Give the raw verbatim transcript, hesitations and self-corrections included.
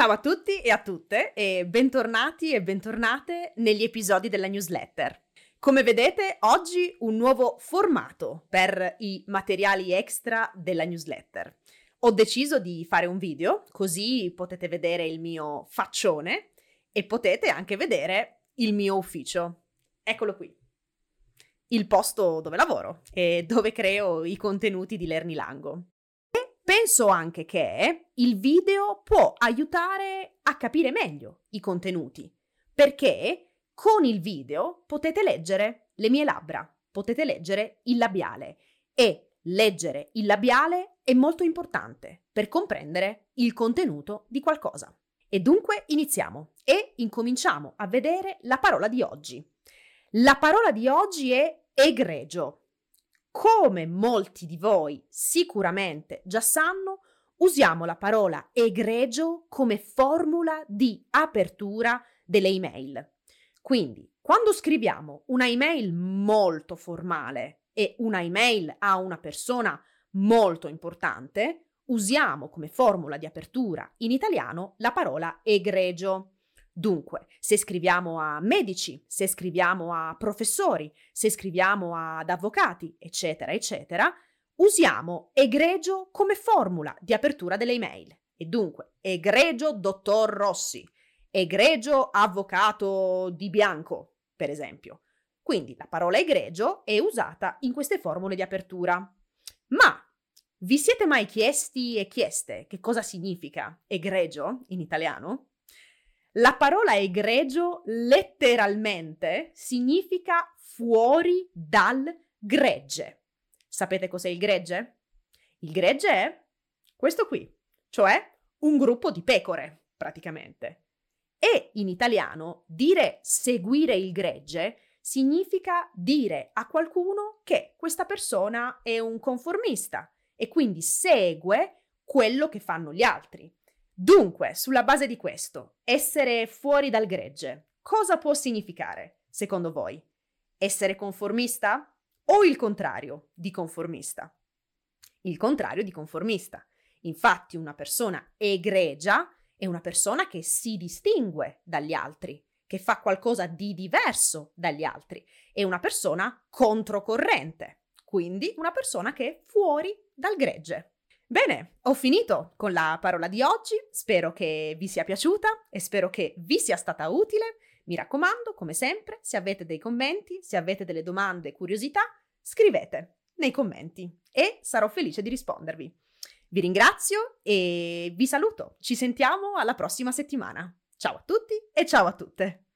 Ciao a tutti e a tutte e bentornati e bentornate negli episodi della newsletter. Come vedete, oggi un nuovo formato per i materiali extra della newsletter. Ho deciso di fare un video, così potete vedere il mio faccione e potete anche vedere il mio ufficio. Eccolo qui. Il posto dove lavoro e dove creo i contenuti di Lerni Lango. Penso anche che il video può aiutare a capire meglio i contenuti, perché con il video potete leggere le mie labbra, potete leggere il labiale e leggere il labiale è molto importante per comprendere il contenuto di qualcosa. E dunque iniziamo e incominciamo a vedere la parola di oggi. La parola di oggi è egregio. Come molti di voi sicuramente già sanno, usiamo la parola egregio come formula di apertura delle email. Quindi, quando scriviamo una email molto formale e una email a una persona molto importante, usiamo come formula di apertura in italiano la parola egregio. Dunque, se scriviamo a medici, se scriviamo a professori, se scriviamo ad avvocati, eccetera, eccetera, usiamo egregio come formula di apertura delle email. E dunque, egregio dottor Rossi, egregio avvocato Di Bianco, per esempio. Quindi la parola egregio è usata in queste formule di apertura. Ma vi siete mai chiesti e chieste che cosa significa egregio in italiano? La parola egregio letteralmente significa fuori dal gregge. Sapete cos'è il gregge? Il gregge è questo qui, cioè un gruppo di pecore, praticamente. E in italiano dire seguire il gregge significa dire a qualcuno che questa persona è un conformista e quindi segue quello che fanno gli altri. Dunque, sulla base di questo, essere fuori dal gregge, cosa può significare, secondo voi? Essere conformista o il contrario di conformista? Il contrario di conformista. Infatti, una persona egregia è una persona che si distingue dagli altri, che fa qualcosa di diverso dagli altri, è una persona controcorrente, quindi una persona che è fuori dal gregge. Bene, ho finito con la parola di oggi, spero che vi sia piaciuta e spero che vi sia stata utile. Mi raccomando, come sempre, se avete dei commenti, se avete delle domande e curiosità, scrivete nei commenti e sarò felice di rispondervi. Vi ringrazio e vi saluto, ci sentiamo alla prossima settimana. Ciao a tutti e ciao a tutte!